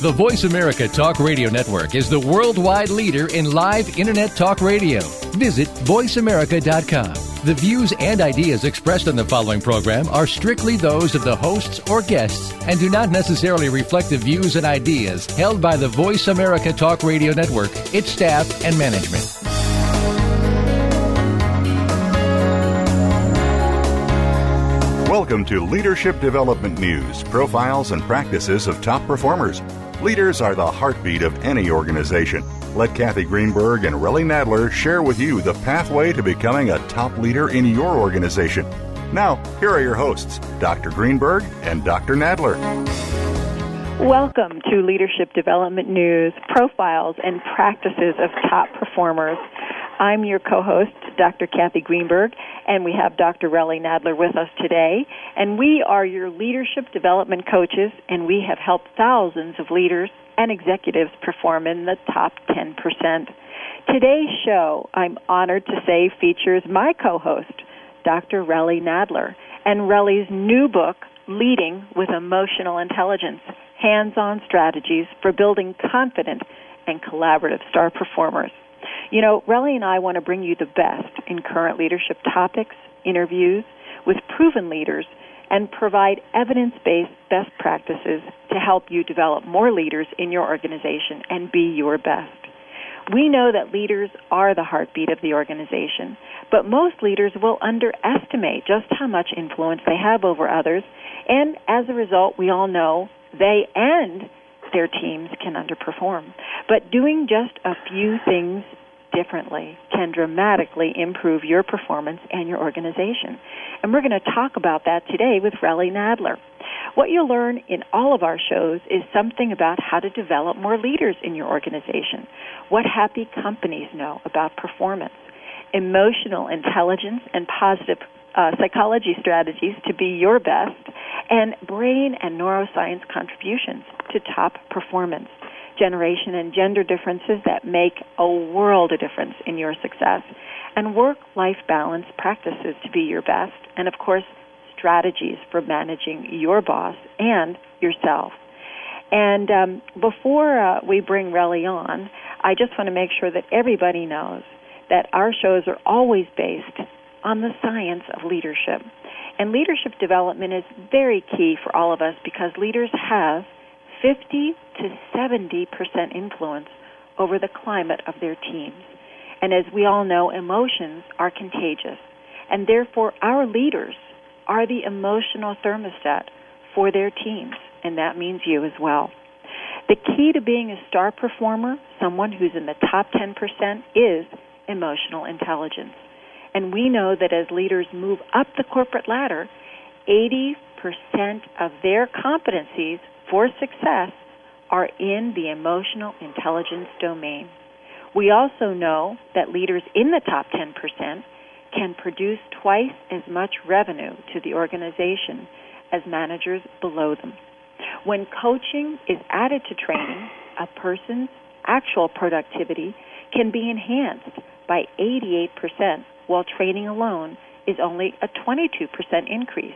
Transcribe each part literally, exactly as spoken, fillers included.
The Voice America Talk Radio Network is the worldwide leader in live Internet talk radio. Visit voice america dot com. The views and ideas expressed on the following program are strictly those of the hosts or guests and do not necessarily reflect the views and ideas held by the Voice America Talk Radio Network, its staff, and management. Welcome to Leadership Development News, profiles and practices of top performers. Leaders are the heartbeat of any organization. Let Kathy Greenberg and Relly Nadler share with you the pathway to becoming a top leader in your organization. Now, here are your hosts, Doctor Greenberg and Doctor Nadler. Welcome to Leadership Development News, profiles and practices of top performers. I'm your co-host, Doctor Kathy Greenberg, and we have Doctor Relly Nadler with us today. And we are your leadership development coaches, and we have helped thousands of leaders and executives perform in the top ten percent. Today's show, I'm honored to say, features my co-host, Doctor Relly Nadler, and Relly's new book, Leading with Emotional Intelligence, Hands-on Strategies for Building Confident and Collaborative Star Performers. You know, Relly and I want to bring you the best in current leadership topics, interviews with proven leaders, and provide evidence-based best practices to help you develop more leaders in your organization and be your best. We know that leaders are the heartbeat of the organization, but most leaders will underestimate just how much influence they have over others, and as a result, we all know they and their teams can underperform. But doing just a few things differently can dramatically improve your performance and your organization. And we're going to talk about that today with Relly Nadler. What you'll learn in all of our shows is something about how to develop more leaders in your organization, what happy companies know about performance, emotional intelligence and positive uh, psychology strategies to be your best, and brain and neuroscience contributions to top performance, generation and gender differences that make a world of difference in your success, and work-life balance practices to be your best, and, of course, strategies for managing your boss and yourself. And um, before uh, we bring Relly on, I just want to make sure that everybody knows that our shows are always based on the science of leadership. And leadership development is very key for all of us because leaders have fifty to seventy percent influence over the climate of their teams. And as we all know, emotions are contagious. And therefore, our leaders are the emotional thermostat for their teams. And that means you as well. The key to being a star performer, someone who's in the top ten percent, is emotional intelligence. And we know that as leaders move up the corporate ladder, eighty percent of their competencies for success are in the emotional intelligence domain. We also know that leaders in the top ten percent can produce twice as much revenue to the organization as managers below them. When coaching is added to training, a person's actual productivity can be enhanced by eighty-eight percent, while training alone is only a twenty-two percent increase.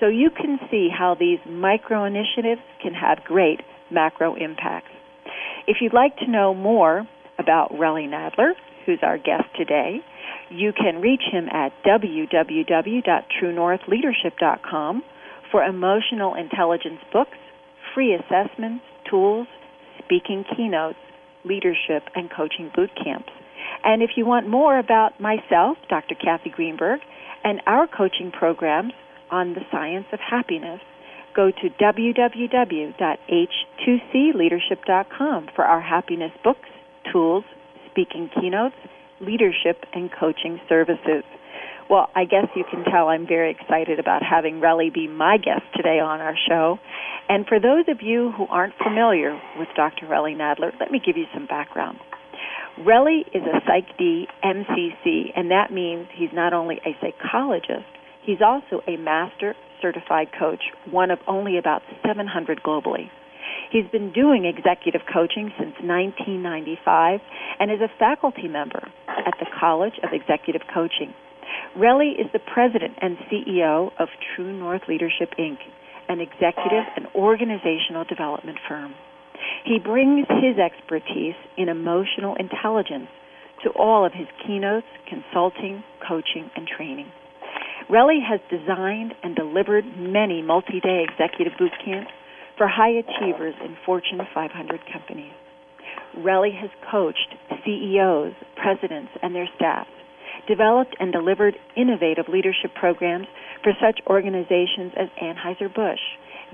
So you can see how these micro initiatives can have great macro impacts. If you'd like to know more about Relly Nadler, who's our guest today, you can reach him at w w w dot true north leadership dot com for emotional intelligence books, free assessments, tools, speaking keynotes, leadership and coaching boot camps. And if you want more about myself, Doctor Kathy Greenberg, and our coaching programs on the science of happiness, go to w w w dot h two c leadership dot com for our happiness books, tools, speaking keynotes, leadership, and coaching services. Well, I guess you can tell I'm very excited about having Relly be my guest today on our show. And for those of you who aren't familiar with Doctor Relly Nadler, let me give you some background. Relly is a PsyD M C C, and that means he's not only a psychologist, he's also a master certified coach, one of only about seven hundred globally. He's been doing executive coaching since nineteen ninety-five and is a faculty member at the College of Executive Coaching. Relly is the president and C E O of True North Leadership, Incorporated, an executive and organizational development firm. He brings his expertise in emotional intelligence to all of his keynotes, consulting, coaching, and training. Relly has designed and delivered many multi-day executive boot camps for high achievers in Fortune five hundred companies. Relly has coached C E Os, presidents, and their staff, developed and delivered innovative leadership programs for such organizations as Anheuser-Busch,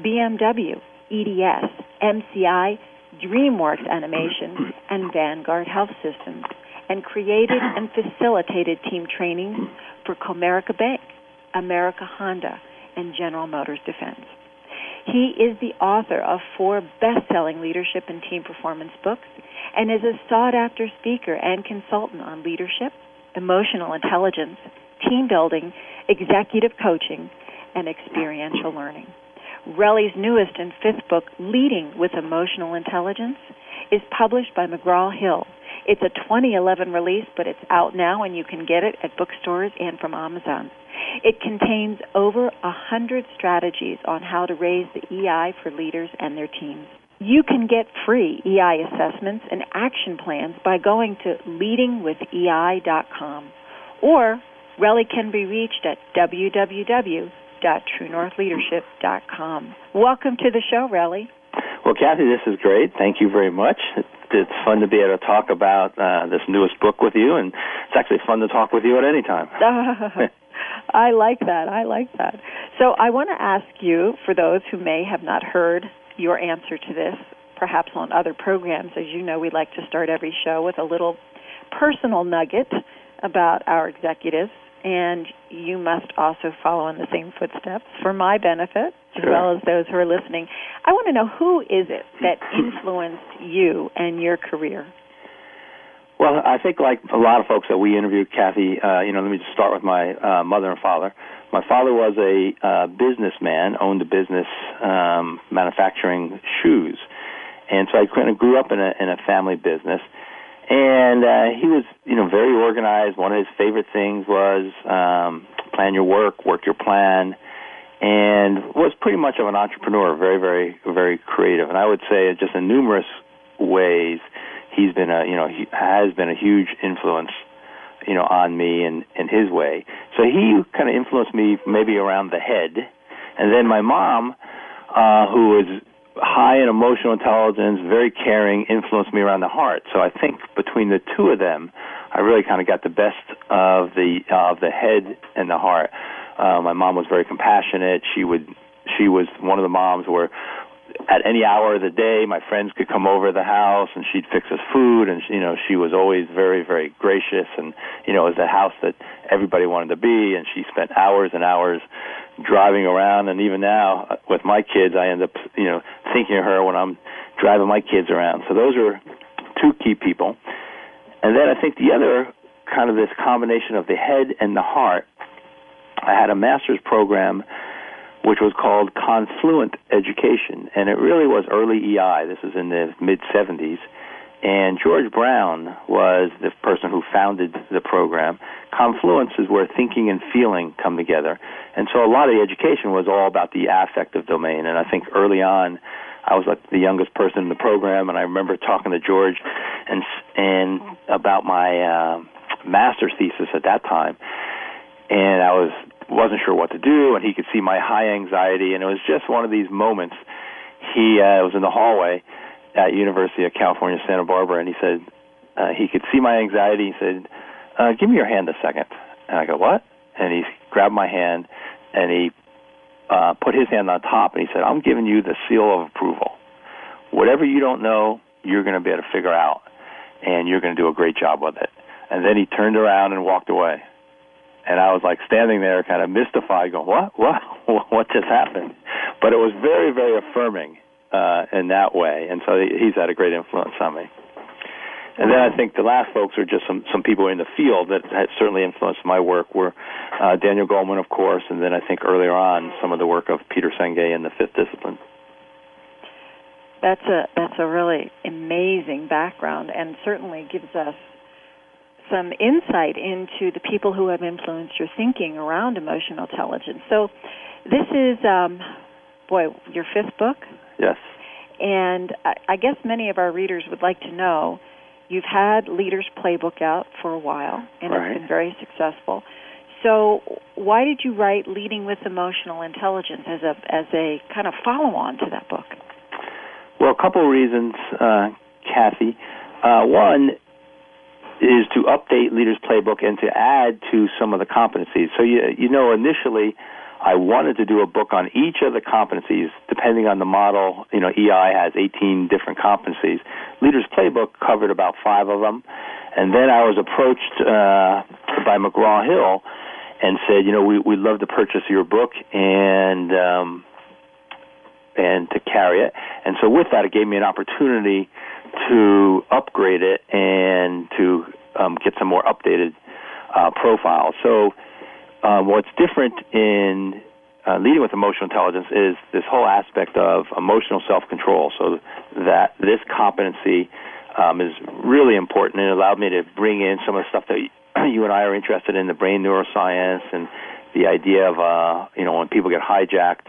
B M W, E D S, M C I, DreamWorks Animation, and Vanguard Health Systems, and created and facilitated team trainings for Comerica Bank, America Honda, and General Motors Defense. He is the author of four best-selling leadership and team performance books and is a sought-after speaker and consultant on leadership, emotional intelligence, team building, executive coaching, and experiential learning. Relly's newest and fifth book, Leading with Emotional Intelligence, is published by McGraw-Hill. It's a twenty eleven release, but it's out now, and you can get it at bookstores and from Amazon. It contains over one hundred strategies on how to raise the E I for leaders and their teams. You can get free E I assessments and action plans by going to leading with e i dot com, or Relly can be reached at w w w dot true north leadership dot com. Welcome to the show, Relly. Well, Kathy, this is great. Thank you very much. It's fun to be able to talk about uh, this newest book with you, and it's actually fun to talk with you at any time. I like that. I like that. So I want to ask you, for those who may have not heard your answer to this, perhaps on other programs, as you know, we like to start every show with a little personal nugget about our executives, and you must also follow in the same footsteps for my benefit, as well as those who are listening. I want to know, who is it that influenced you and your career? Well, I think like a lot of folks that we interviewed, Kathy, uh, you know, let me just start with my uh, mother and father. My father was a uh, businessman, owned a business um, manufacturing shoes. And so I kind of grew up in a, in a family business. And uh, he was, you know, very organized. One of his favorite things was um, plan your work, work your plan, and was pretty much of an entrepreneur, very, very, very creative. And I would say just in numerous ways, he's been a, you know, he has been a huge influence, you know, on me and, and his way. So he kind of influenced me maybe around the head. And then my mom, uh, who was high in emotional intelligence, very caring, influenced me around the heart. So I think between the two of them, I really kind of got the best of the, uh, of the head and the heart. Uh, my mom was very compassionate. She would, she was one of the moms where, at any hour of the day, my friends could come over to the house, and she'd fix us food, and, you know, she was always very, very gracious, and, you know, it was a house that everybody wanted to be, and she spent hours and hours driving around, and even now, with my kids, I end up, you know, thinking of her when I'm driving my kids around. So those are two key people. And then I think the other, kind of this combination of the head and the heart, I had a master's program which was called Confluent Education, and it really was early E I. This was in the mid-seventies, and George Brown was the person who founded the program. Confluence is where thinking and feeling come together, and so a lot of the education was all about the affective domain, and I think early on, I was like the youngest person in the program, and I remember talking to George and, and about my uh, master's thesis at that time, and I was wasn't sure what to do, and he could see my high anxiety, and it was just one of these moments. He uh, was in the hallway at University of California, Santa Barbara, and he said, uh, he could see my anxiety. He said, uh, give me your hand a second. And I go, what? And he grabbed my hand, and he uh, put his hand on top, and he said, I'm giving you the seal of approval. Whatever you don't know, you're going to be able to figure out, and you're going to do a great job with it. And then he turned around and walked away. And I was like standing there kind of mystified going, what, what, what just happened? But it was very, very affirming uh, in that way. And so he's had a great influence on me. And then I think the last folks are just some, some people in the field that had certainly influenced my work were uh, Daniel Goleman, of course, and then I think earlier on some of the work of Peter Senge in the fifth discipline. that's a that's a really amazing background, and certainly gives us some insight into the people who have influenced your thinking around emotional intelligence. So this is, um, boy, your fifth book? Yes. And I, I guess many of our readers would like to know, you've had Leader's Playbook out for a while, and right. it's been very successful. So why did you write Leading with Emotional Intelligence as a as a kind of follow-on to that book? Well, a couple of reasons, uh, Kathy. Uh, one is to update Leader's Playbook and to add to some of the competencies. So, you, you know, initially I wanted to do a book on each of the competencies, depending on the model. You know, E I has eighteen different competencies. Leader's Playbook covered about five of them. And then I was approached uh, by McGraw-Hill and said, you know, we, we'd love to purchase your book and um, and to carry it. And so with that, it gave me an opportunity to upgrade it and to um, get some more updated uh, profiles. So uh, what's different in uh, Leading with Emotional Intelligence is this whole aspect of emotional self-control, so that this competency um, is really important, and it allowed me to bring in some of the stuff that you and I are interested in, the brain neuroscience and the idea of, uh, you know, when people get hijacked,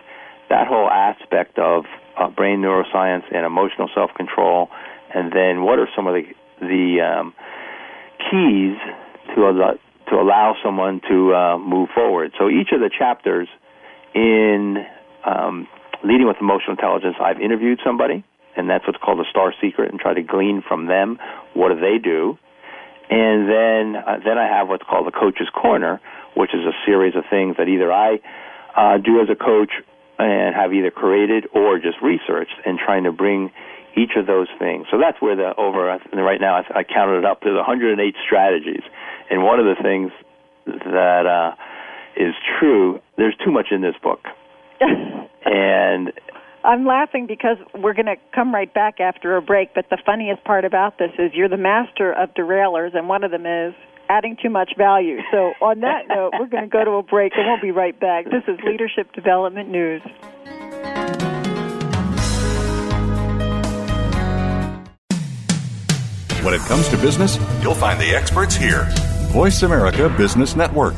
that whole aspect of uh, brain neuroscience and emotional self-control. And then what are some of the, the um, keys to, al- to allow someone to uh, move forward? So each of the chapters in um, Leading with Emotional Intelligence, I've interviewed somebody, and that's what's called a star secret, and try to glean from them what do they do. And then uh, then I have what's called the Coach's Corner, which is a series of things that either I uh, do as a coach and have either created or just researched, and trying to bring each of those things. So that's where the over, right now I, I counted it up, there's one hundred eight strategies. And one of the things that uh, is true, there's too much in this book. And I'm laughing because we're going to come right back after a break, but the funniest part about this is you're the master of derailers, and one of them is adding too much value. So on that note, we're going to go to a break, and we'll be right back. This is Leadership Development News. When it comes to business, you'll find the experts here. Voice America Business Network.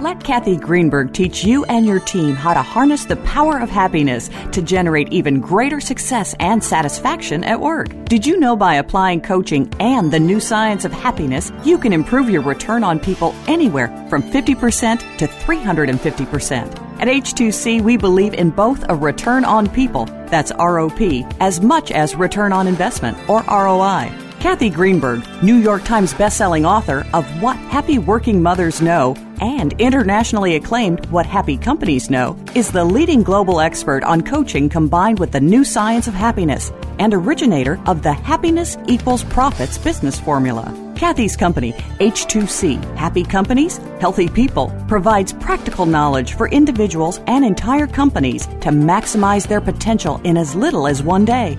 Let Kathy Greenberg teach you and your team how to harness the power of happiness to generate even greater success and satisfaction at work. Did you know by applying coaching and the new science of happiness, you can improve your return on people anywhere from fifty percent to three hundred fifty percent? At H two C, we believe in both a return on people, that's R O P, as much as return on investment, or R O I. Kathy Greenberg, New York Times bestselling author of What Happy Working Mothers Know and internationally acclaimed What Happy Companies Know, is the leading global expert on coaching combined with the new science of happiness and originator of the Happiness Equals Profits business formula. Kathy's company, H two C, Happy Companies, Healthy People, provides practical knowledge for individuals and entire companies to maximize their potential in as little as one day.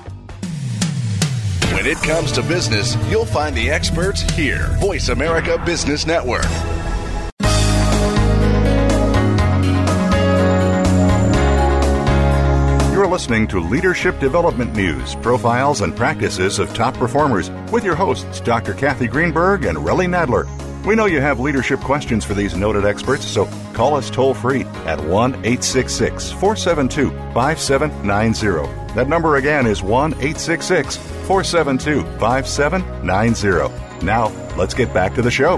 When it comes to business, you'll find the experts here. Voice America Business Network. You're listening to Leadership Development News, profiles and practices of top performers with your hosts, Doctor Kathy Greenberg and Relly Nadler. We know you have leadership questions for these noted experts, so call us toll-free at one eight six six, four seven two, five seven nine zero. That number again is one eight six six, four seven two, five seven nine zero. Now, let's get back to the show.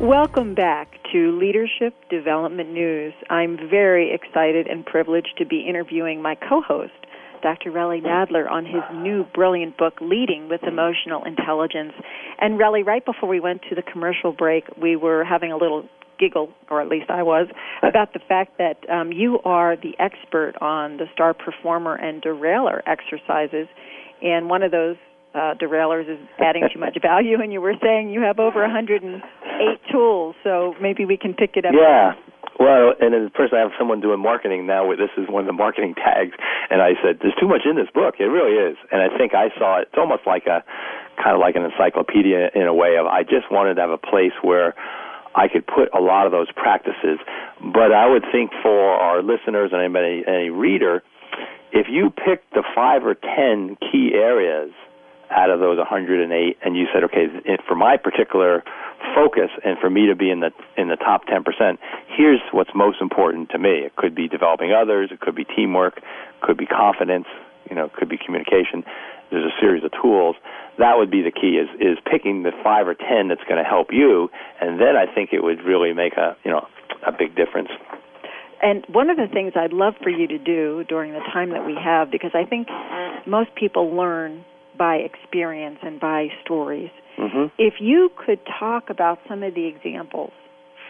Welcome back to Leadership Development News. I'm very excited and privileged to be interviewing my co-host, Doctor Relly Nadler, on his new brilliant book, Leading with Emotional Intelligence. And Relly, right before we went to the commercial break, we were having a little giggle, or at least I was, about the fact that um, you are the expert on the star performer and derailer exercises, and one of those Uh, derailers is adding too much value, and you were saying you have over one hundred eight tools, so maybe we can pick it up. Yeah, well, and as a person, I have someone doing marketing now. This is one of the marketing tags, and I said, there's too much in this book. It really is, and I think I saw it. It's almost like a, kind of like an encyclopedia in a way of I just wanted to have a place where I could put a lot of those practices, but I would think for our listeners and anybody, any reader, if you pick the five or ten key areas out of those one hundred eight, and you said, okay, for my particular focus and for me to be in the in the top ten percent, here's what's most important to me. It could be developing others, it could be teamwork, it could be confidence, you know, it could be communication. There's a series of tools. That would be the key, is is picking the five or ten that's going to help you, and then I think it would really make a you know a big difference. And one of the things I'd love for you to do during the time that we have, because I think most people learn by experience and by stories. Mm-hmm. If you could talk about some of the examples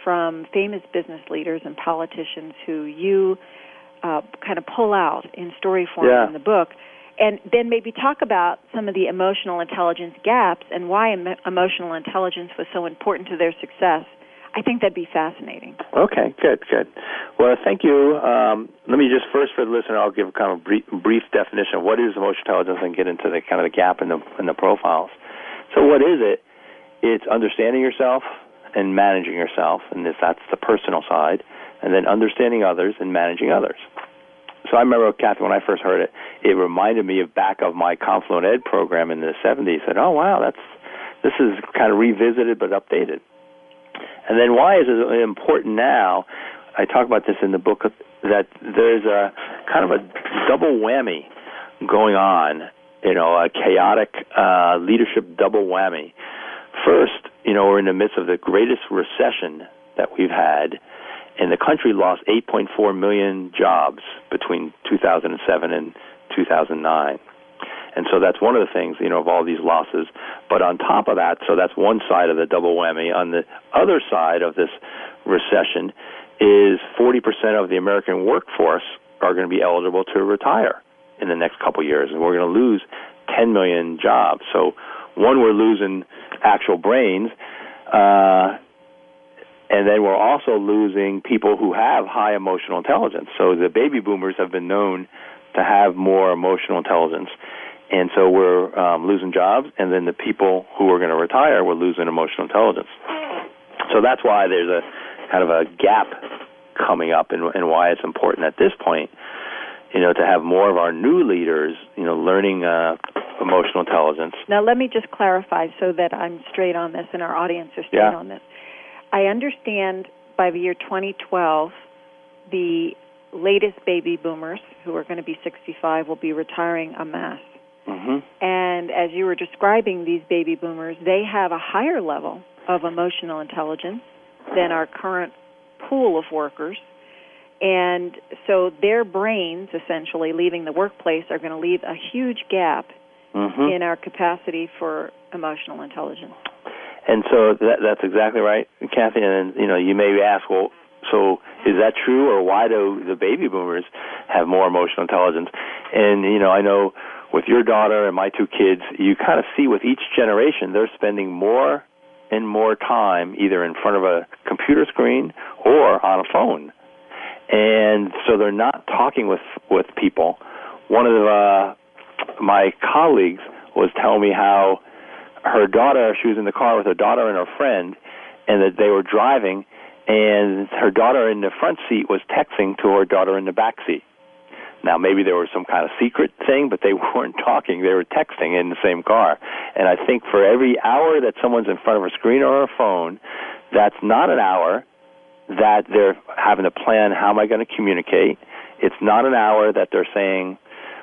from famous business leaders and politicians who you uh, kind of pull out in story form yeah. in the book, and then maybe talk about some of the emotional intelligence gaps and why em- emotional intelligence was so important to their success, I think that'd be fascinating. Okay, good, good. Well, thank you. Um, let me just first, for the listener, I'll give kind of a brief, brief definition of what is emotional intelligence and get into the kind of the gap in the in the profiles. So what is it? It's understanding yourself and managing yourself, and this, that's the personal side, and then understanding others and managing others. So I remember, Kathy, when I first heard it, it reminded me of back of my Confluent Ed program in the seventies. I said, oh, wow, that's this is kind of revisited but updated. And then why is it important now? I talk about this in the book, that there's a kind of a double whammy going on, you know, a chaotic uh, leadership double whammy. First, you know, we're in the midst of the greatest recession that we've had, and the country lost eight point four million jobs between two thousand seven and two thousand nine. And so that's one of the things, you know, of all these losses. But on top of that, so that's one side of the double whammy. On the other side of this recession is forty percent of the American workforce are going to be eligible to retire in the next couple of years. And we're going to lose ten million jobs. So one, we're losing actual brains. Uh, and then we're also losing people who have high emotional intelligence. So the baby boomers have been known to have more emotional intelligence. And so we're um, losing jobs, and then the people who are going to retire will lose emotional intelligence. So that's why there's a kind of a gap coming up, and, and why it's important at this point, you know, to have more of our new leaders, you know, learning uh, emotional intelligence. Now, let me just clarify so that I'm straight on this and our audience is straight yeah. on this. I understand by the year twenty twelve, the latest baby boomers who are going to be sixty-five will be retiring en masse. Mm-hmm. And as you were describing these baby boomers, they have a higher level of emotional intelligence than our current pool of workers. And so their brains, essentially, leaving the workplace, are going to leave a huge gap mm-hmm. in our capacity for emotional intelligence. And so that, that's exactly right, Kathy. And, you know, you may ask, well, so is that true, or why do the baby boomers have more emotional intelligence? And, you know, I know with your daughter and my two kids, you kind of see with each generation they're spending more and more time either in front of a computer screen or on a phone. And so they're not talking with, with people. One of the my colleagues was telling me how her daughter, she was in the car with her daughter and her friend, and that they were driving, and her daughter in the front seat was texting to her daughter in the back seat. Now, maybe there was some kind of secret thing, but they weren't talking. They were texting in the same car. And I think for every hour that someone's in front of a screen or a phone, that's not an hour that they're having to plan, how am I going to communicate? It's not an hour that they're saying,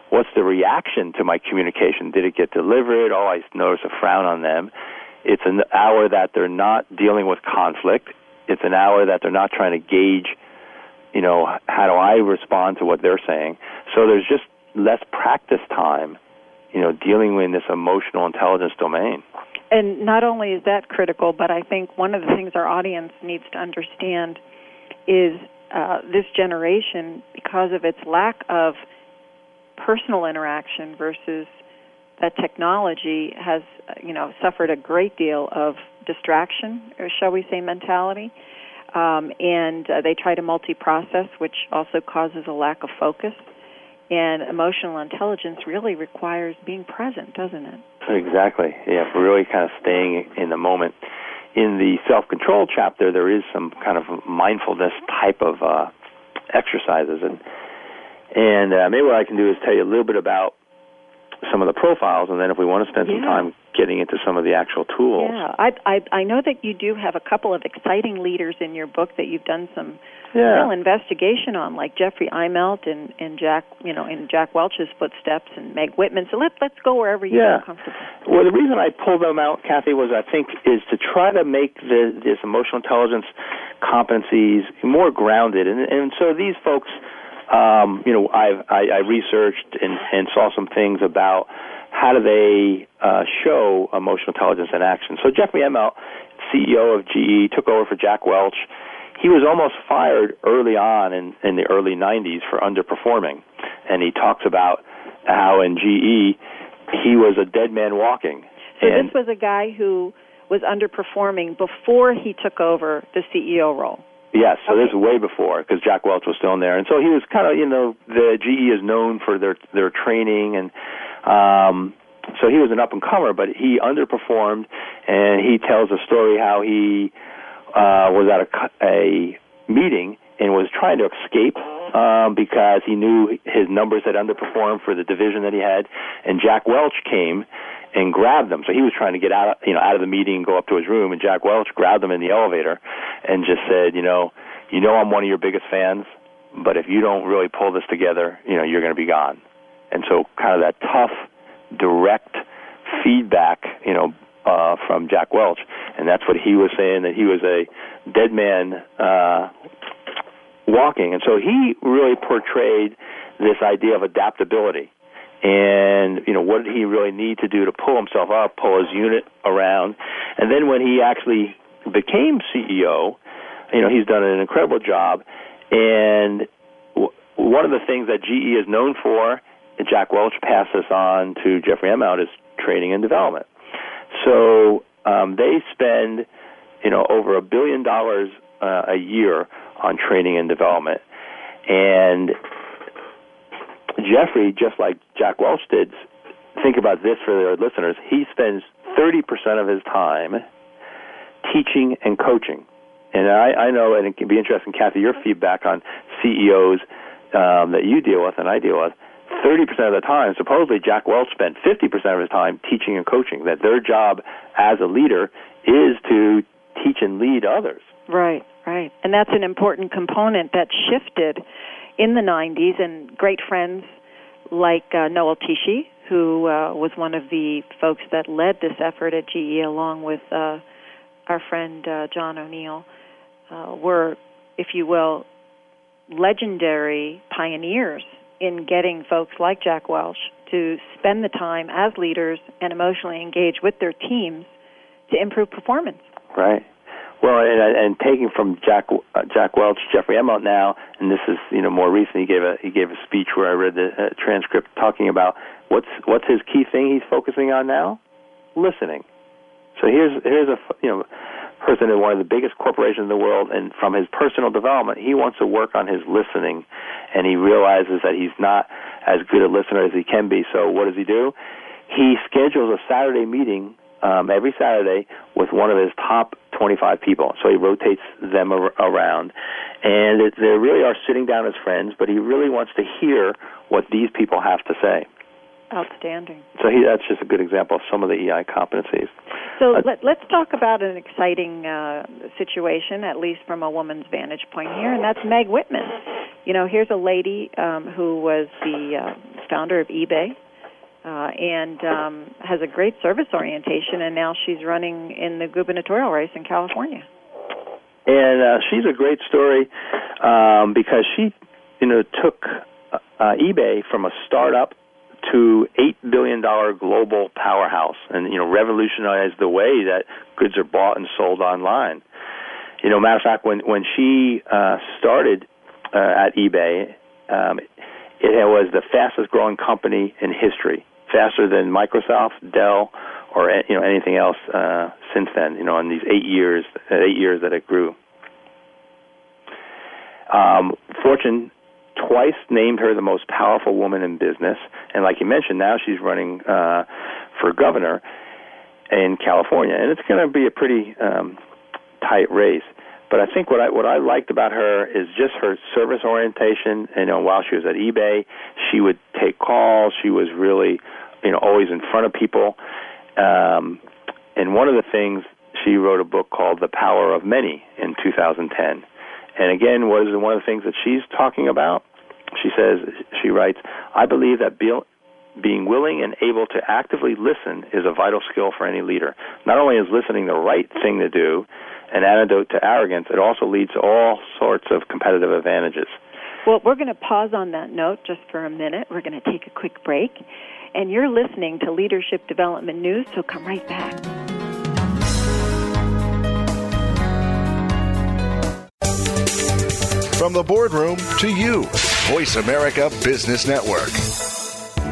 what's the reaction to my communication? Did it get delivered? Oh, I noticed a frown on them. It's an hour that they're not dealing with conflict. It's an hour that they're not trying to gauge, you know, how do I respond to what they're saying? So there's just less practice time, you know, dealing with this emotional intelligence domain. And not only is that critical, but I think one of the things our audience needs to understand is uh, this generation, because of its lack of personal interaction versus that technology, has, you know, suffered a great deal of distraction, or shall we say mentality. Um, and uh, they try to multi-process, which also causes a lack of focus. And emotional intelligence really requires being present, doesn't it? Exactly. Yeah, really kind of staying in the moment. In the self-control chapter, there is some kind of mindfulness type of uh, exercises. And, and uh, maybe what I can do is tell you a little bit about some of the profiles, and then if we want to spend yeah. some time getting into some of the actual tools. Yeah, I, I I know that you do have a couple of exciting leaders in your book that you've done some yeah. real investigation on, like Jeffrey Immelt and, and Jack, you know, in Jack Welch's footsteps, and Meg Whitman. So let let's go wherever you yeah. feel comfortable. Well, the reason I pulled them out, Kathy, was I think is to try to make the, this emotional intelligence competencies more grounded, and and so these folks. Um, you know, I've, I, I researched and, and saw some things about how do they uh, show emotional intelligence in action. So Jeffrey Immelt, C E O of G E, took over for Jack Welch. He was almost fired early on in, in the early nineties for underperforming, and he talks about how in G E he was a dead man walking. So and this was a guy who was underperforming before he took over the C E O role. Yes, so okay. This is way before, because Jack Welch was still in there. And so he was kind of, you know, the G E is known for their their training, and um, so he was an up-and-comer, but he underperformed, and he tells a story how he uh, was at a, a meeting and was trying to escape um, because he knew his numbers had underperformed for the division that he had, and Jack Welch came and grabbed them. So he was trying to get out, you know, out of the meeting and go up to his room, and Jack Welch grabbed him in the elevator and just said, you know, you know I'm one of your biggest fans, but if you don't really pull this together, you know, you're going to be gone. And so kind of that tough, direct feedback, you know, uh, from Jack Welch. And that's what he was saying, that he was a dead man uh, walking. And so he really portrayed this idea of adaptability. And, you know, what did he really need to do to pull himself up, pull his unit around? And then when he actually became C E O, you know, he's done an incredible job. And w- one of the things that G E is known for, and Jack Welch passed this on to Jeffrey Immelt, is training and development. So um, they spend, you know, over a billion dollars uh, a year on training and development. And Jeffrey, just like Jack Welch did, think about this for their listeners, he spends thirty percent of his time teaching and coaching. And I, I know, and it can be interesting, Kathy, your feedback on C E Os um, that you deal with and I deal with, thirty percent of the time, supposedly Jack Welch spent fifty percent of his time teaching and coaching, that their job as a leader is to teach and lead others. Right, right. And that's an important component that shifted in the nineties, and great friends like uh, Noel Tishy, who uh, was one of the folks that led this effort at G E, along with uh, our friend uh, John O'Neill, uh, were, if you will, legendary pioneers in getting folks like Jack Welch to spend the time as leaders and emotionally engage with their teams to improve performance. Right. Well, and, and taking from Jack uh, Jack Welch, Jeffrey Immelt now, and this is, you know, more recent. He gave a he gave a speech where I read the uh, transcript talking about what's what's his key thing he's focusing on now, listening. So here's here's a you know person in one of the biggest corporations in the world, and from his personal development, he wants to work on his listening, and he realizes that he's not as good a listener as he can be. So what does he do? He schedules a Saturday meeting um, every Saturday with one of his top twenty-five people. So he rotates them ar- around. And it, they really are sitting down as friends, but he really wants to hear what these people have to say. Outstanding. So he, that's just a good example of some of the E I competencies. So uh, let, let's talk about an exciting uh, situation, at least from a woman's vantage point here, and that's Meg Whitman. You know, here's a lady um, who was the uh, founder of eBay uh, and um, has a great service orientation, and now she's running in the gubernatorial race in California. And uh, she's a great story um, because she, you know, took uh, eBay from a startup to eight billion dollars global powerhouse and, you know, revolutionized the way that goods are bought and sold online. You know, matter of fact, when, when she uh, started uh, at eBay, um, it was the fastest growing company in history, faster than Microsoft, Dell, or, you know, anything else uh, since then, you know, in these eight years, eight years that it grew. Um, Fortune twice named her the most powerful woman in business. And like you mentioned, now she's running uh, for governor in California. And it's going to be a pretty um, tight race. But I think what I what I liked about her is just her service orientation. You know, while she was at eBay, she would take calls. She was really, you know, always in front of people. Um, and one of the things, she wrote a book called The Power of Many in two thousand ten. And again, what is one of the things that she's talking about? She says, she writes, I believe that be, being willing and able to actively listen is a vital skill for any leader. Not only is listening the right thing to do, an antidote to arrogance, it also leads to all sorts of competitive advantages. Well, we're going to pause on that note just for a minute. We're going to take a quick break. And you're listening to Leadership Development News, so come right back. From the boardroom to you, Voice America Business Network.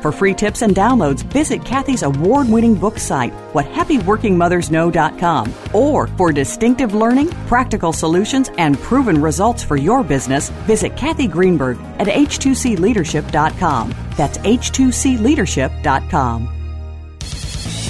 For free tips and downloads, visit Kathy's award-winning book site, what happy working mothers know dot com, or for distinctive learning, practical solutions, and proven results for your business, visit Kathy Greenberg at h two c leadership dot com. That's h two c leadership dot com.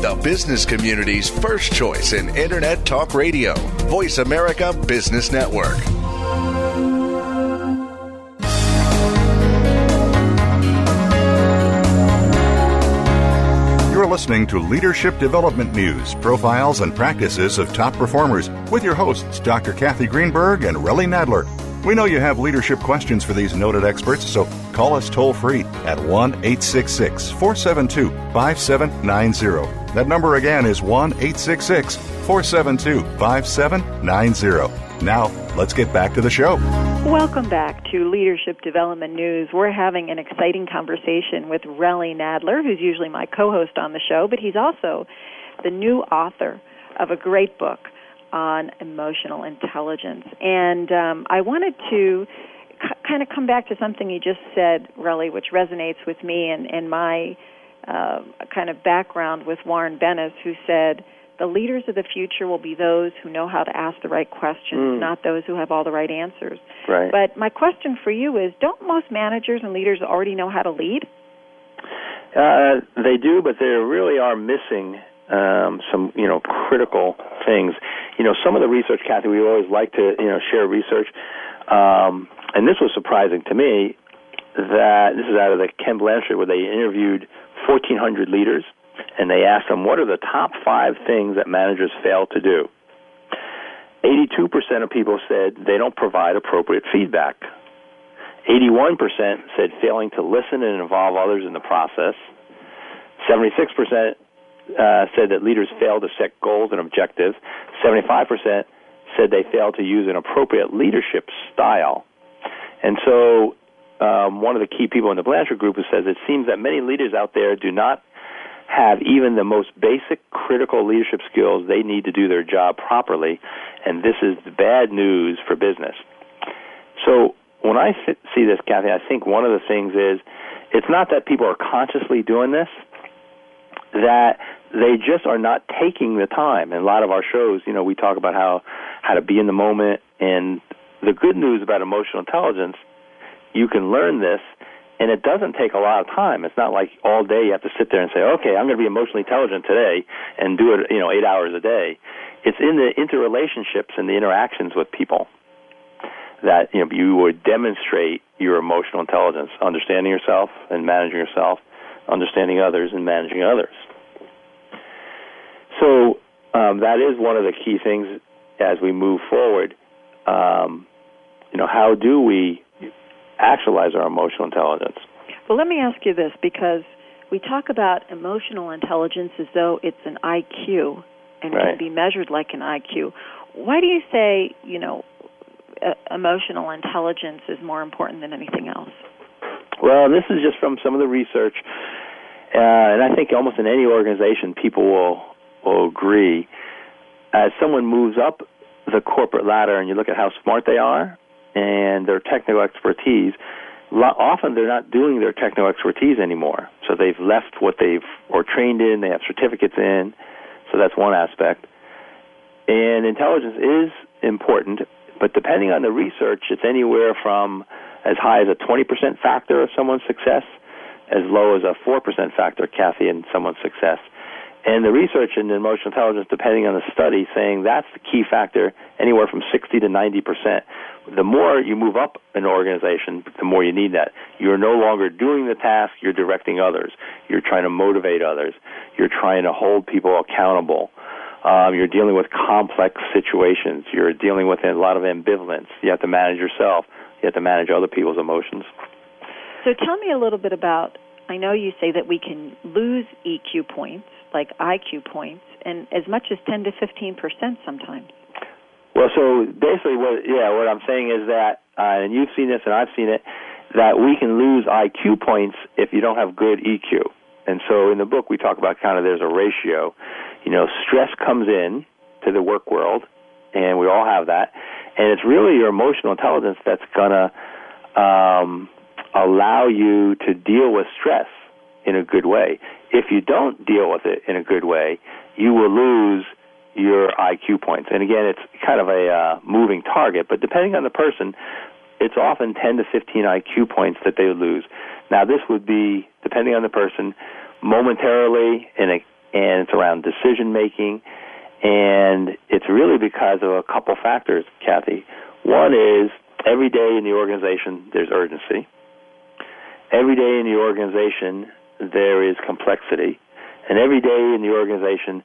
The business community's first choice in Internet Talk Radio, Voice America Business Network. listening to Leadership Development News, Profiles and Practices of Top Performers with your hosts, Doctor Kathy Greenberg and Relly Nadler. We know you have leadership questions for these noted experts, so call us toll-free at one eight six six, four seven two, five seven nine zero. That number again is one eight six six, four seven two, five seven nine zero. Now, let's get back to the show. Welcome back to Leadership Development News. We're having an exciting conversation with Relly Nadler, who's usually my co-host on the show, but he's also the new author of a great book on emotional intelligence. And um, I wanted to c- kind of come back to something you just said, Relly, which resonates with me and, and my uh, kind of background with Warren Bennis, who said, the leaders of the future will be those who know how to ask the right questions, mm. not those who have all the right answers. Right. But my question for you is, don't most managers and leaders already know how to lead? Uh, they do, but they really are missing Um, some, you know, critical things. You know, some of the research, Kathy, we always like to, you know, share research. Um, and this was surprising to me that this is out of the Ken Blanchard, where they interviewed fourteen hundred leaders, and they asked them, what are the top five things that managers fail to do? eighty-two percent of people said they don't provide appropriate feedback. eighty-one percent said failing to listen and involve others in the process. seventy-six percent Uh, said that leaders fail to set goals and objectives. seventy-five percent said they fail to use an appropriate leadership style. And so um, one of the key people in the Blanchard Group who says it seems that many leaders out there do not have even the most basic critical leadership skills they need to do their job properly, and this is the bad news for business. So when I see this, Kathy, I think one of the things is it's not that people are consciously doing this, that they just are not taking the time. And a lot of our shows, you know, we talk about how, how to be in the moment. And the good news about emotional intelligence, you can learn this, and it doesn't take a lot of time. It's not like all day you have to sit there and say, okay, I'm going to be emotionally intelligent today and do it, you know, eight hours a day. It's in the interrelationships and the interactions with people that, you know, you would demonstrate your emotional intelligence, understanding yourself and managing yourself, understanding others and managing others. So um, that is one of the key things as we move forward. Um, you know, how do we actualize our emotional intelligence? Well, let me ask you this, because we talk about emotional intelligence as though it's an I Q and right. can be measured like an I Q. Why do you say, you know, uh, emotional intelligence is more important than anything else? Well, this is just from some of the research, uh, and I think almost in any organization, people will, will agree. As someone moves up the corporate ladder and you look at how smart they are and their technical expertise, often they're not doing their technical expertise anymore. So they've left what they've or trained in, they have certificates in, so that's one aspect. And intelligence is important, but depending on the research, it's anywhere from as high as a twenty percent factor of someone's success, as low as a four percent factor, Kathy, in someone's success. And the research in emotional intelligence, depending on the study, saying that's the key factor, anywhere from sixty to ninety percent. The more you move up an organization, the more you need that. You're no longer doing the task, you're directing others. You're trying to motivate others. You're trying to hold people accountable. Um, you're dealing with complex situations. You're dealing with a lot of ambivalence. You have to manage yourself. You have to manage other people's emotions. So tell me a little bit about, I know you say that we can lose E Q points, like I Q points, and as much as ten to fifteen percent sometimes. Well, so basically what, yeah, what I'm saying is that, uh, and you've seen this and I've seen it, that we can lose I Q points if you don't have good E Q. And so in the book we talk about kind of there's a ratio. You know, stress comes in to the work world, and we all have that. And it's really your emotional intelligence that's going to um, allow you to deal with stress in a good way. If you don't deal with it in a good way, you will lose your I Q points. And again, it's kind of a uh, moving target, but depending on the person, it's often ten to fifteen I Q points that they lose. Now, this would be, depending on the person, momentarily, and, it, and it's around decision-making. And it's really because of a couple factors, Kathy. One is every day in the organization there's urgency. Every day in the organization there is complexity. And every day in the organization,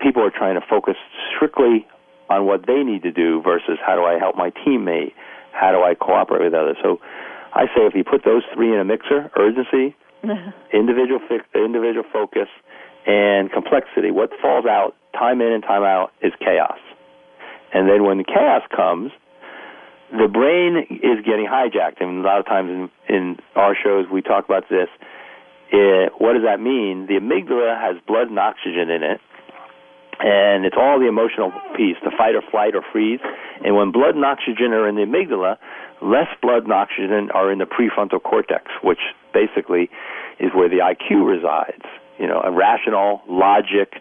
people are trying to focus strictly on what they need to do versus how do I help my teammate? How do I cooperate with others? So I say if you put those three in a mixer, urgency, individual fi- individual focus, and complexity, what falls out time in and time out is chaos. And then when the chaos comes, the brain is getting hijacked. And a lot of times in, in our shows we talk about this. It, what does that mean? The amygdala has blood and oxygen in it, and it's all the emotional piece, the fight or flight or freeze. And when blood and oxygen are in the amygdala, less blood and oxygen are in the prefrontal cortex, which basically is where the I Q resides, you know, rational, logic,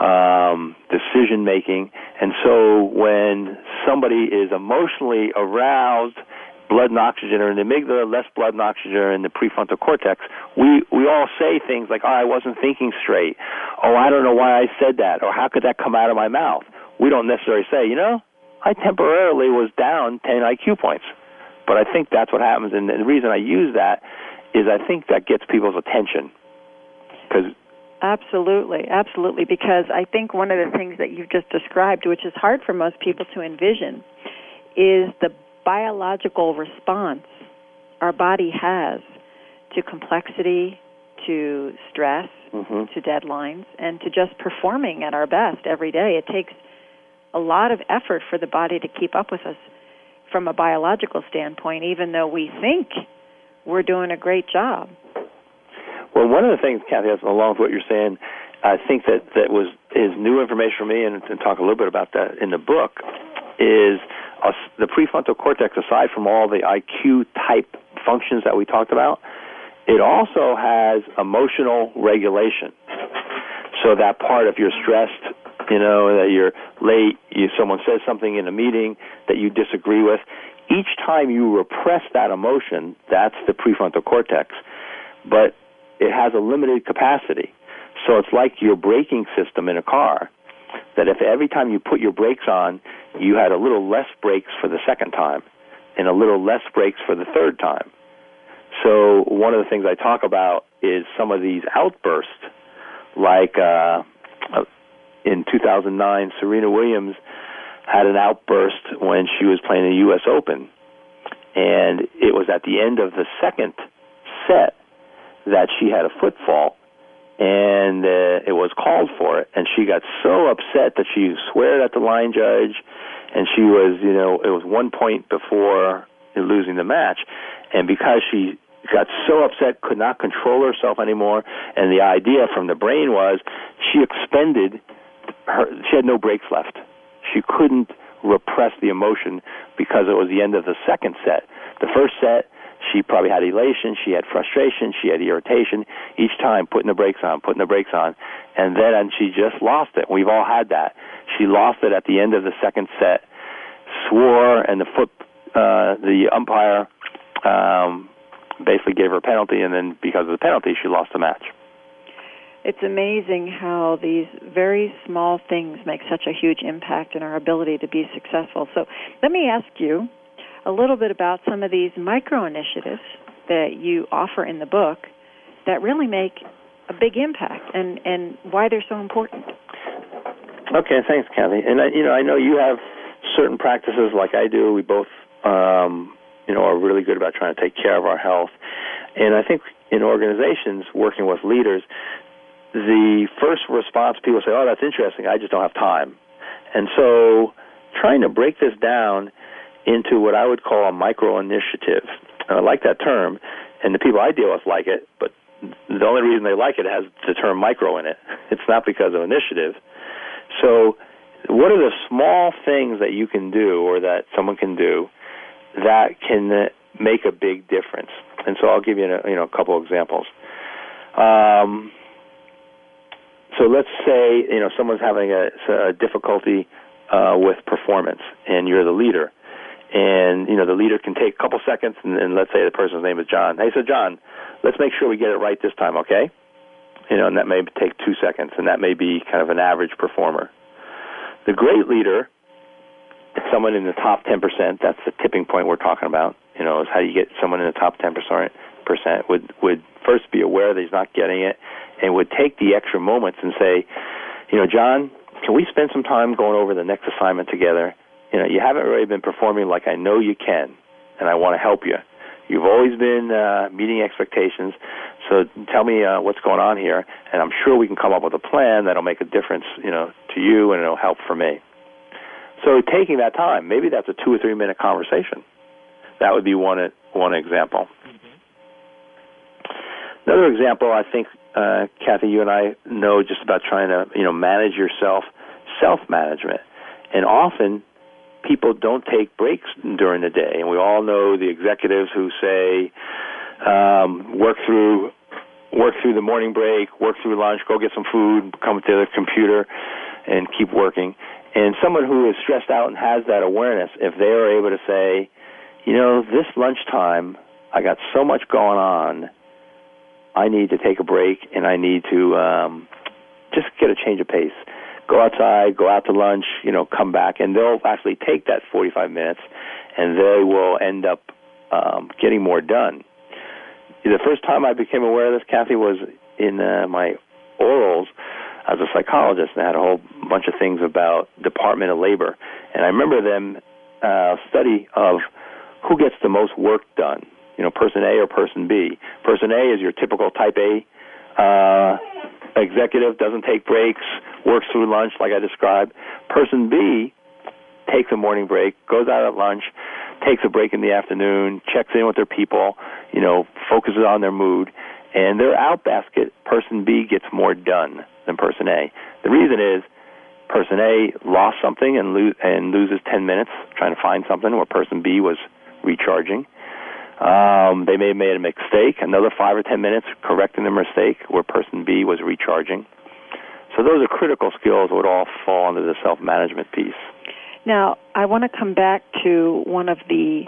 Um, decision-making. And so when somebody is emotionally aroused, blood and oxygen are in the amygdala, less blood and oxygen are in the prefrontal cortex. We we all say things like, oh, I wasn't thinking straight. Oh, I don't know why I said that. Or how could that come out of my mouth? We don't necessarily say, you know, I temporarily was down ten I Q points. But I think that's what happens. And the reason I use that is I think that gets people's attention. Because Absolutely, absolutely, because I think one of the things that you've just described, which is hard for most people to envision, is the biological response our body has to complexity, to stress, mm-hmm. to deadlines, and to just performing at our best every day. It takes a lot of effort for the body to keep up with us from a biological standpoint, even though we think we're doing a great job. Well, one of the things, Kathy, along with what you're saying, I think that, that was is new information for me, and, and talk a little bit about that in the book, is a, the prefrontal cortex, aside from all the I Q-type functions that we talked about, it also has emotional regulation. So that part, if you're stressed, you know, that you're late, you, someone says something in a meeting that you disagree with, each time you repress that emotion, that's the prefrontal cortex. But it has a limited capacity. So it's like your braking system in a car, that if every time you put your brakes on, you had a little less brakes for the second time and a little less brakes for the third time. So one of the things I talk about is some of these outbursts, like uh, in two thousand nine, Serena Williams had an outburst when she was playing the U S Open, and it was at the end of the second set that she had a foot fault, and uh, it was called for it. And she got so upset that she swore at the line judge, and she was, you know, it was one point before losing the match. And because she got so upset, could not control herself anymore, and the idea from the brain was she expended her, she had no brakes left. She couldn't repress the emotion because it was the end of the second set. The first set, she probably had elation, she had frustration, she had irritation, each time putting the brakes on, putting the brakes on, and then and she just lost it. We've all had that. She lost it at the end of the second set, swore, and the foot, uh, the umpire um, basically gave her a penalty, and then because of the penalty, she lost the match. It's amazing how these very small things make such a huge impact in our ability to be successful. So let me ask you a little bit about some of these micro-initiatives that you offer in the book that really make a big impact, and, and why they're so important. Okay, thanks, Kathy. And, I, you know, I know you have certain practices like I do. We both, um, you know, are really good about trying to take care of our health. And I think in organizations working with leaders, the first response, people say, oh, that's interesting, I just don't have time. And so trying to break this down into what I would call a micro-initiative. And I like that term, and the people I deal with like it, but the only reason they like it has the term micro in it. It's not because of initiative. So what are the small things that you can do or that someone can do that can make a big difference? And so I'll give you, a, you know, a couple examples. Um, so let's say, you know, someone's having a, a difficulty uh, with performance, and you're the leader. And, you know, the leader can take a couple seconds, and, and let's say the person's name is John. Hey, so John, let's make sure we get it right this time, okay? You know, and that may take two seconds, and that may be kind of an average performer. The great leader, someone in the top ten percent, that's the tipping point we're talking about, you know, is how do you get someone in the top ten percent percent would, would first be aware that he's not getting it and would take the extra moments and say, you know, John, can we spend some time going over the next assignment together? You know, you haven't really been performing like I know you can, and I want to help you. You've always been uh, meeting expectations, so tell me uh, what's going on here, and I'm sure we can come up with a plan that'll make a difference, you know, to you, and it'll help for me. So taking that time, maybe that's a two or three minute conversation. That would be one one example. Mm-hmm. Another example, I think, uh, Kathy, you and I know just about trying to, you know, manage yourself, self-management, and often people don't take breaks during the day, and we all know the executives who say, um, work through work through the morning break, work through lunch, go get some food, come to the computer, and keep working. And someone who is stressed out and has that awareness, if they are able to say, you know, this lunchtime, I got so much going on, I need to take a break, and I need to um, just get a change of pace. Go outside, go out to lunch, you know, come back, and they'll actually take that forty-five minutes, and they will end up um, getting more done. The first time I became aware of this, Kathy, was in uh, my orals as a psychologist, and I had a whole bunch of things about Department of Labor. And I remember them uh, study of who gets the most work done, you know, person A or person B. Person A is your typical type A uh executive, doesn't take breaks, works through lunch like I described. Person B takes a morning break, goes out at lunch, takes a break in the afternoon, checks in with their people, you know, focuses on their mood, and their out basket, person B gets more done than person A. The reason is person A lost something and, lo- and loses ten minutes trying to find something where person B was recharging. Um, they may have made a mistake, another five or ten minutes correcting the mistake where person B was recharging. So those are critical skills that would all fall under the self-management piece. Now, I want to come back to one of the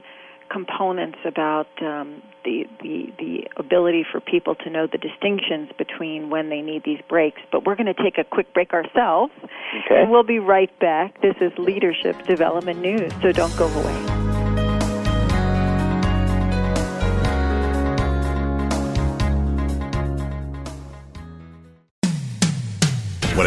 components about um, the, the the ability for people to know the distinctions between when they need these breaks, but we're going to take a quick break ourselves, okay, and we'll be right back. This is Leadership Development News, so don't go away. When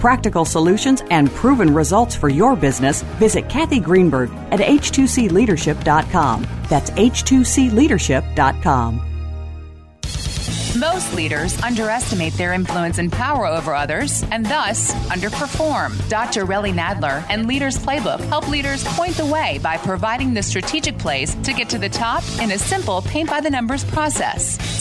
practical solutions, and proven results for your business, visit Kathy Greenberg at h two c leadership dot com. That's h two c leadership dot com. Most leaders underestimate their influence and power over others and thus underperform. Doctor Relly Nadler and Leaders Playbook help leaders point the way by providing the strategic plays to get to the top in a simple paint-by-the-numbers process.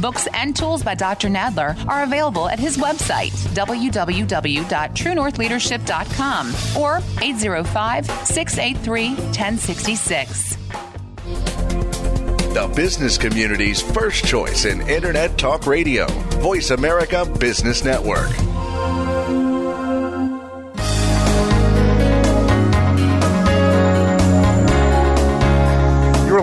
books, and tools by Doctor Nadler are available at his website, w w w dot true north leadership dot com, or eight zero five, six eight three, one zero six six. the business community's first choice in Internet Talk Radio, Voice America Business Network. You're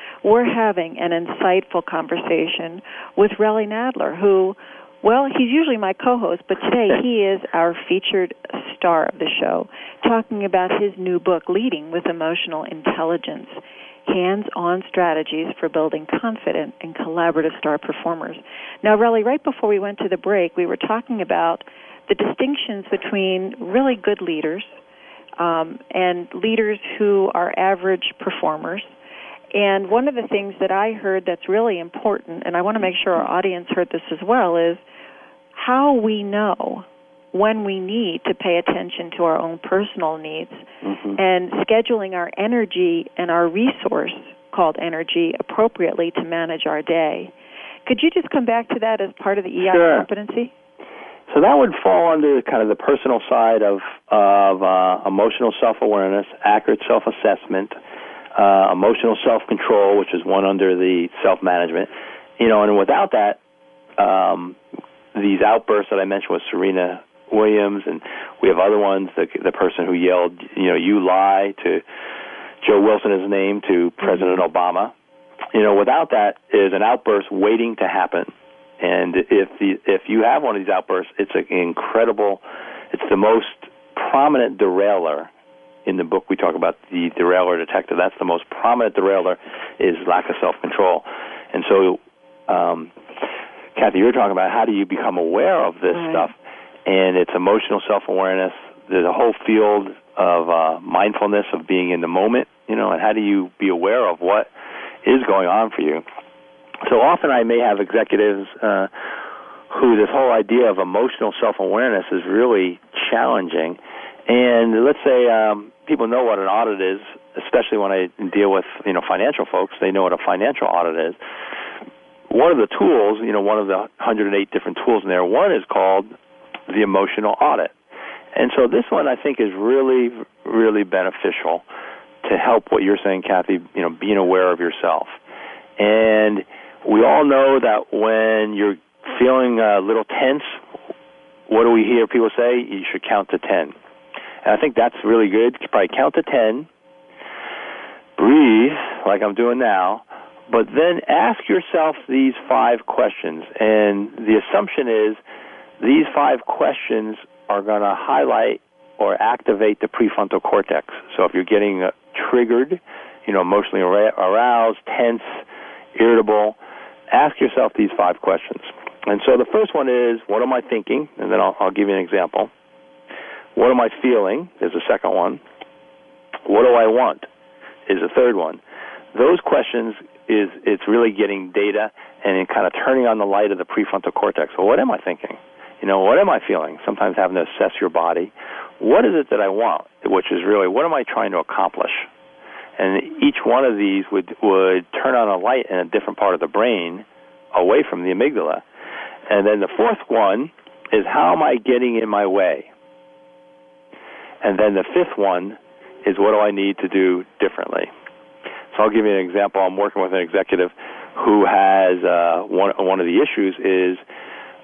We're having an insightful conversation with Relly Nadler, who, well, he's usually my co-host, but today he is our featured star of the show, talking about his new book, Leading with Emotional Intelligence, Hands-on Strategies for Building Confident and Collaborative Star Performers. Now, Relly, right before we went to the break, we were talking about the distinctions between really good leaders um, and leaders who are average performers. And one of the things that I heard that's really important, and I want to make sure our audience heard this as well, is how we know when we need to pay attention to our own personal needs, mm-hmm. and scheduling our energy and our resource, called energy, appropriately to manage our day. Could you just come back to that as part of the E I sure. competency? So that would fall under kind of the personal side of, of uh, emotional self-awareness, accurate self-assessment, uh, emotional self-control, which is one under the self-management. You know, and without that, um, these outbursts that I mentioned with Serena Williams, and we have other ones, the, the person who yelled, you know, you lie to Joe Wilson's name to President mm-hmm. Obama. You know, without that is an outburst waiting to happen. And if the, if you have one of these outbursts, it's an incredible, it's the most prominent derailer. In the book we talk about the Derailer Detector. That's the most prominent derailer, is lack of self-control. And so, um, Kathy, you're talking about how do you become aware of this right. stuff. And it's emotional self-awareness. There's a whole field of uh, mindfulness, of being in the moment, you know, and how do you be aware of what is going on for you. So often I may have executives uh, who this whole idea of emotional self-awareness is really challenging. And let's say um, people know what an audit is, especially when I deal with, you know, financial folks. They know what a financial audit is. One of the tools, you know, one of the one hundred eight different tools in there, one is called the emotional audit. And so this one, I think, is really, really beneficial to help what you're saying, Kathy, you know, being aware of yourself. And we all know that when you're feeling a little tense, what do we hear people say? You should count to ten. And I think that's really good. You probably count to ten, breathe like I'm doing now, but then ask yourself these five questions. And the assumption is these five questions are going to highlight or activate the prefrontal cortex. So if you're getting uh, triggered, you know, emotionally aroused, tense, irritable, ask yourself these five questions. And so the first one is, what am I thinking? And then I'll, I'll give you an example. What am I feeling? Is the second one. What do I want? Is the third one. Those questions is it's really getting data and it kind of turning on the light of the prefrontal cortex. Well, what am I thinking? You know, what am I feeling? Sometimes having to assess your body. What is it that I want? Which is really, what am I trying to accomplish? And each one of these would, would turn on a light in a different part of the brain away from the amygdala. And then the fourth one is, how am I getting in my way? And then the fifth one is, what do I need to do differently? So I'll give you an example. I'm working with an executive who has uh, one, one of the issues is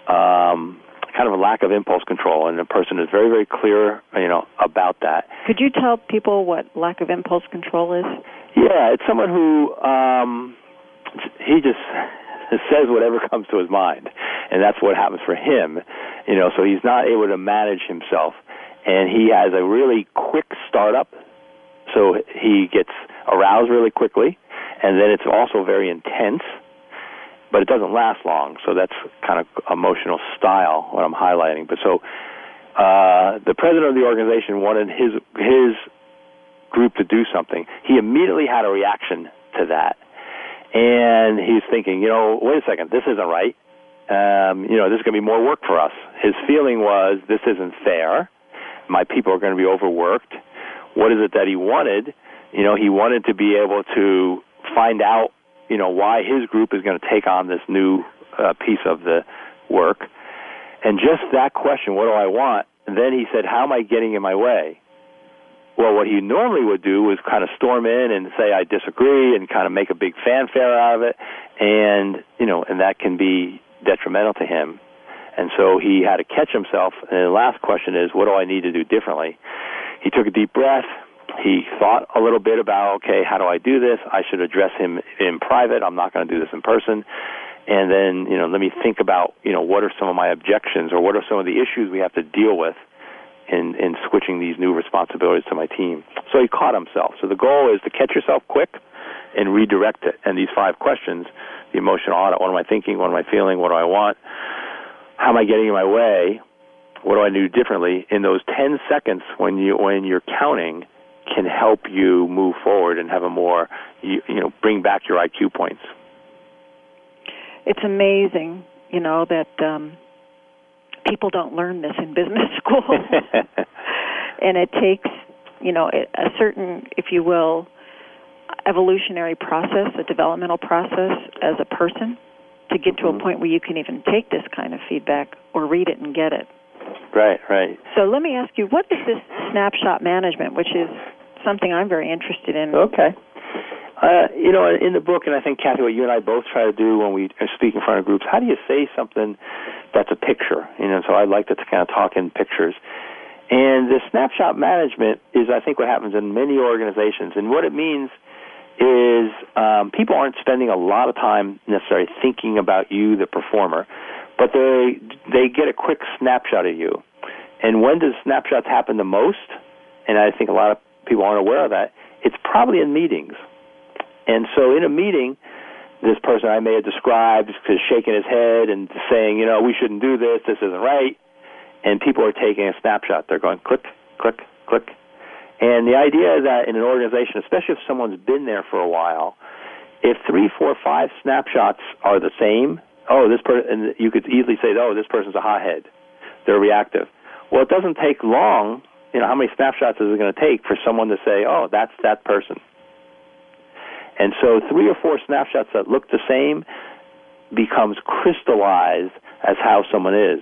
um, kind of a lack of impulse control, and the person is very, very clear, you know, about that. Could you tell people what lack of impulse control is? Yeah, it's someone who um, he just says whatever comes to his mind, and that's what happens for him. You know, so he's not able to manage himself. And he has a really quick startup, so he gets aroused really quickly, and then it's also very intense, but it doesn't last long. So that's kind of emotional style, what I'm highlighting. But so uh, the president of the organization wanted his his group to do something. He immediately had a reaction to that, and he's thinking, you know, wait a second, this isn't right. um, you know, this is going to be more work for us. His feeling was, this isn't fair. My people are going to be overworked. What is it that he wanted? You know, he wanted to be able to find out, you know, why his group is going to take on this new uh, piece of the work. And just that question, what do I want? And then he said, how am I getting in my way? Well, what he normally would do was kind of storm in and say, I disagree, and kind of make a big fanfare out of it. And, you know, and that can be detrimental to him. And so he had to catch himself. And the last question is, what do I need to do differently? He took a deep breath. He thought a little bit about, okay, how do I do this? I should address him in private. I'm not going to do this in person. And then, you know, let me think about, you know, what are some of my objections, or what are some of the issues we have to deal with in, in switching these new responsibilities to my team. So he caught himself. So the goal is to catch yourself quick and redirect it. And these five questions, the emotional audit, what am I thinking, what am I feeling, what do I want, how am I getting in my way, what do I do differently, in those ten seconds when, you, when you're counting, can help you move forward and have a more, you, you know, bring back your I Q points. It's amazing, you know, that um, people don't learn this in business school. And it takes, you know, a certain, if you will, evolutionary process, a developmental process as a person to get to a point where you can even take this kind of feedback or read it and get it. Right, right. So let me ask you, what is this snapshot management, which is something I'm very interested in? Okay. Uh, you know, in the book, and I think, Kathy, what you and I both try to do when we speak in front of groups, how do you say something that's a picture? You know, so I like to kind of talk in pictures. And the snapshot management is, I think, what happens in many organizations. And what it means is um, people aren't spending a lot of time necessarily thinking about you, the performer, but they they get a quick snapshot of you. And when does snapshots happen the most? And I think a lot of people aren't aware of that. It's probably in meetings. And so in a meeting, this person I may have described is shaking his head and saying, you know, we shouldn't do this, this isn't right. And people are taking a snapshot. They're going click, click, click. And the idea that in an organization, especially if someone's been there for a while, if three, four, five snapshots are the same, oh, this person, and you could easily say, oh, this person's a hothead. They're reactive. Well, it doesn't take long. You know, how many snapshots is it going to take for someone to say, oh, that's that person? And so three or four snapshots that look the same becomes crystallized as how someone is.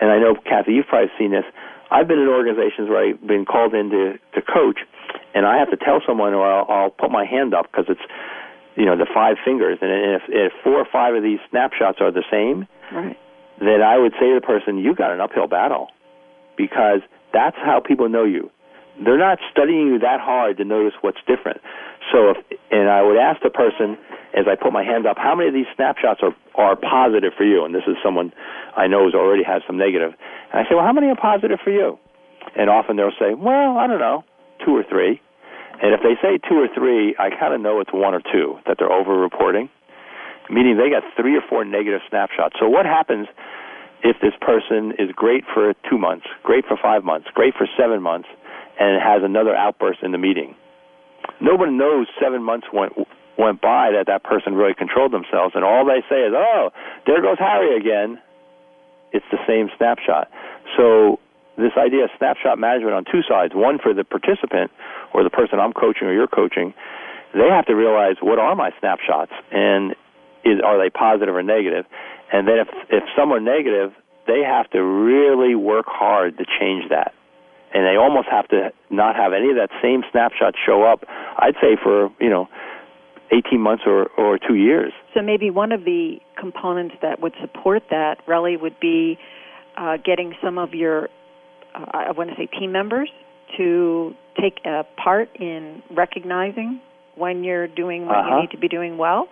And I know, Kathy, you've probably seen this. I've been in organizations where I've been called in to, to coach, and I have to tell someone, or I'll, I'll put my hand up because it's, you know, the five fingers. And if, if four or five of these snapshots are the same, right, then I would say to the person, you got an uphill battle, because that's how people know you. They're not studying you that hard to notice what's different. So, if, and I would ask the person, as I put my hand up, how many of these snapshots are, are positive for you? And this is someone I know who's already has some negative. And I say, well, how many are positive for you? And often they'll say, well, I don't know, two or three. And if they say two or three, I kind of know it's one or two that they're over-reporting, meaning they got three or four negative snapshots. So what happens if this person is great for two months, great for five months, great for seven months, and has another outburst in the meeting? Nobody knows seven months went went by that that person really controlled themselves, and all they say is, oh, there goes Harry again. It's the same snapshot. So this idea of snapshot management on two sides, one for the participant or the person I'm coaching or you're coaching, they have to realize, what are my snapshots, and is are they positive or negative? And then if, if some are negative, they have to really work hard to change that. And they almost have to not have any of that same snapshot show up, I'd say, for, you know, eighteen months or, or two years. So maybe one of the components that would support that, really, would be uh, getting some of your, uh, I want to say, team members to take a part in recognizing when you're doing what uh-huh. you need to be doing well,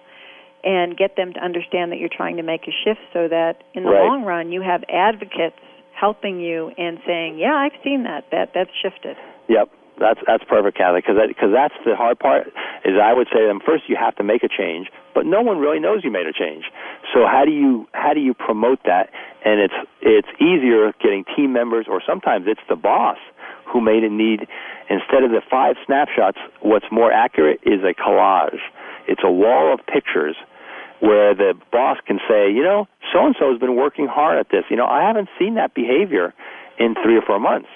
and get them to understand that you're trying to make a shift, so that in the right. long run you have advocates helping you and saying, yeah, I've seen that. That that's shifted. Yep, that's that's perfect, Kathy, because because that, that's the hard part. Is I would say to them, first you have to make a change, but no one really knows you made a change. So how do you how do you promote that? And it's it's easier getting team members, or sometimes it's the boss who may need, instead of the five snapshots, what's more accurate is a collage. It's a wall of pictures where the boss can say, you know, so-and-so has been working hard at this. You know, I haven't seen that behavior in three or four months.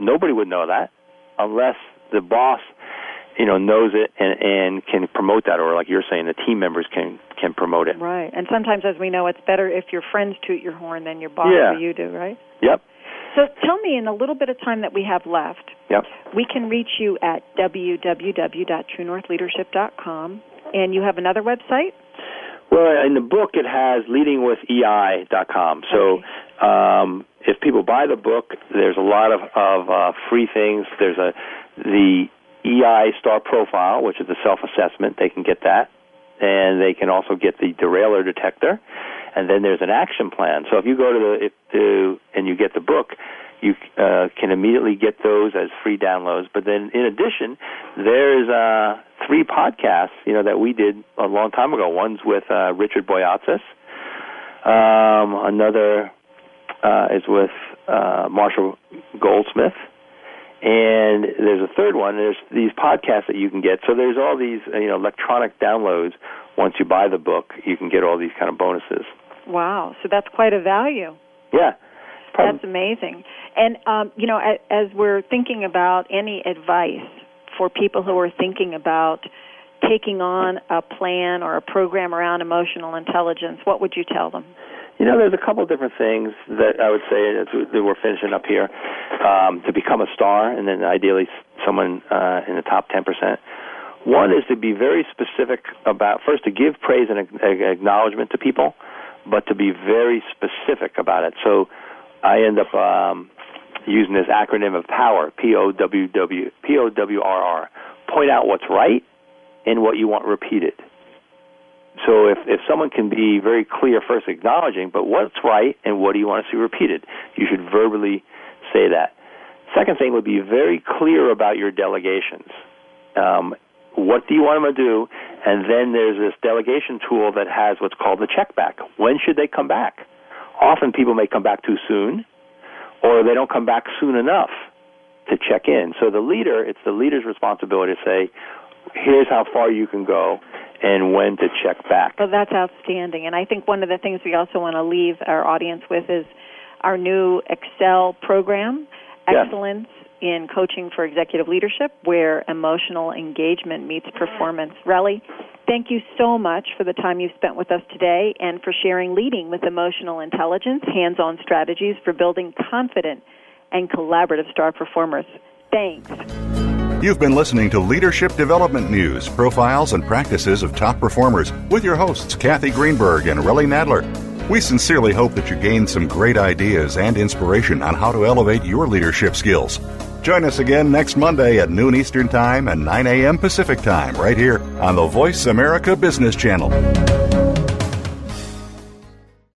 Nobody would know that unless the boss, you know, knows it and, and can promote that, or like you're saying, the team members can, can promote it. Right. And sometimes, as we know, it's better if your friends toot your horn than your boss yeah. or you do, right? Yep. So tell me, in the little bit of time that we have left, yep. we can reach you at w w w dot true north leadership dot com. And you have another website? Well, in the book, it has leading with e i dot com. So okay. um, if people buy the book, there's a lot of, of uh, free things. There's a the E I Star Profile, which is the self-assessment. They can get that. And they can also get the Derailer Detector. And then there's an action plan. So if you go to the, if to, and you get the book, you uh, can immediately get those as free downloads. But then, in addition, there's uh, three podcasts, you know, that we did a long time ago. One's with uh, Richard Boyatzis. Um, another uh, is with uh, Marshall Goldsmith. And there's a third one. There's these podcasts that you can get. So there's all these, you know, electronic downloads. Once you buy the book, you can get all these kind of bonuses. Wow. So that's quite a value. Yeah. Probably. That's amazing. And, um, you know, as, as we're thinking about any advice for people who are thinking about taking on a plan or a program around emotional intelligence, what would you tell them? You know, there's a couple different things that I would say that we're finishing up here. Um, to become a star, and then ideally someone uh, in the top ten percent. One is to be very specific about, first, to give praise and acknowledgement to people, but to be very specific about it. So I end up um, using this acronym of POWER, P O W W, P O W R R. Point out what's right and what you want repeated. So if, if someone can be very clear, first acknowledging, but what's right and what do you want to see repeated? You should verbally say that. Second thing would be very clear about your delegations. Um, what do you want them to do? And then there's this delegation tool that has what's called the check back. When should they come back? Often people may come back too soon, or they don't come back soon enough to check in. So the leader, it's the leader's responsibility to say, here's how far you can go and when to check back. Well, that's outstanding. And I think one of the things we also want to leave our audience with is our new Excel program, Excellence yeah. in Coaching for Executive Leadership, where emotional engagement meets performance. Relly, thank you so much for the time you've spent with us today and for sharing Leading with Emotional Intelligence, hands-on strategies for building confident and collaborative star performers. Thanks. You've been listening to Leadership Development News, profiles and practices of top performers with your hosts, Kathy Greenberg and Relly Nadler. We sincerely hope that you gained some great ideas and inspiration on how to elevate your leadership skills. Join us again next Monday at noon Eastern Time and nine a.m. Pacific Time, right here on the Voice America Business Channel.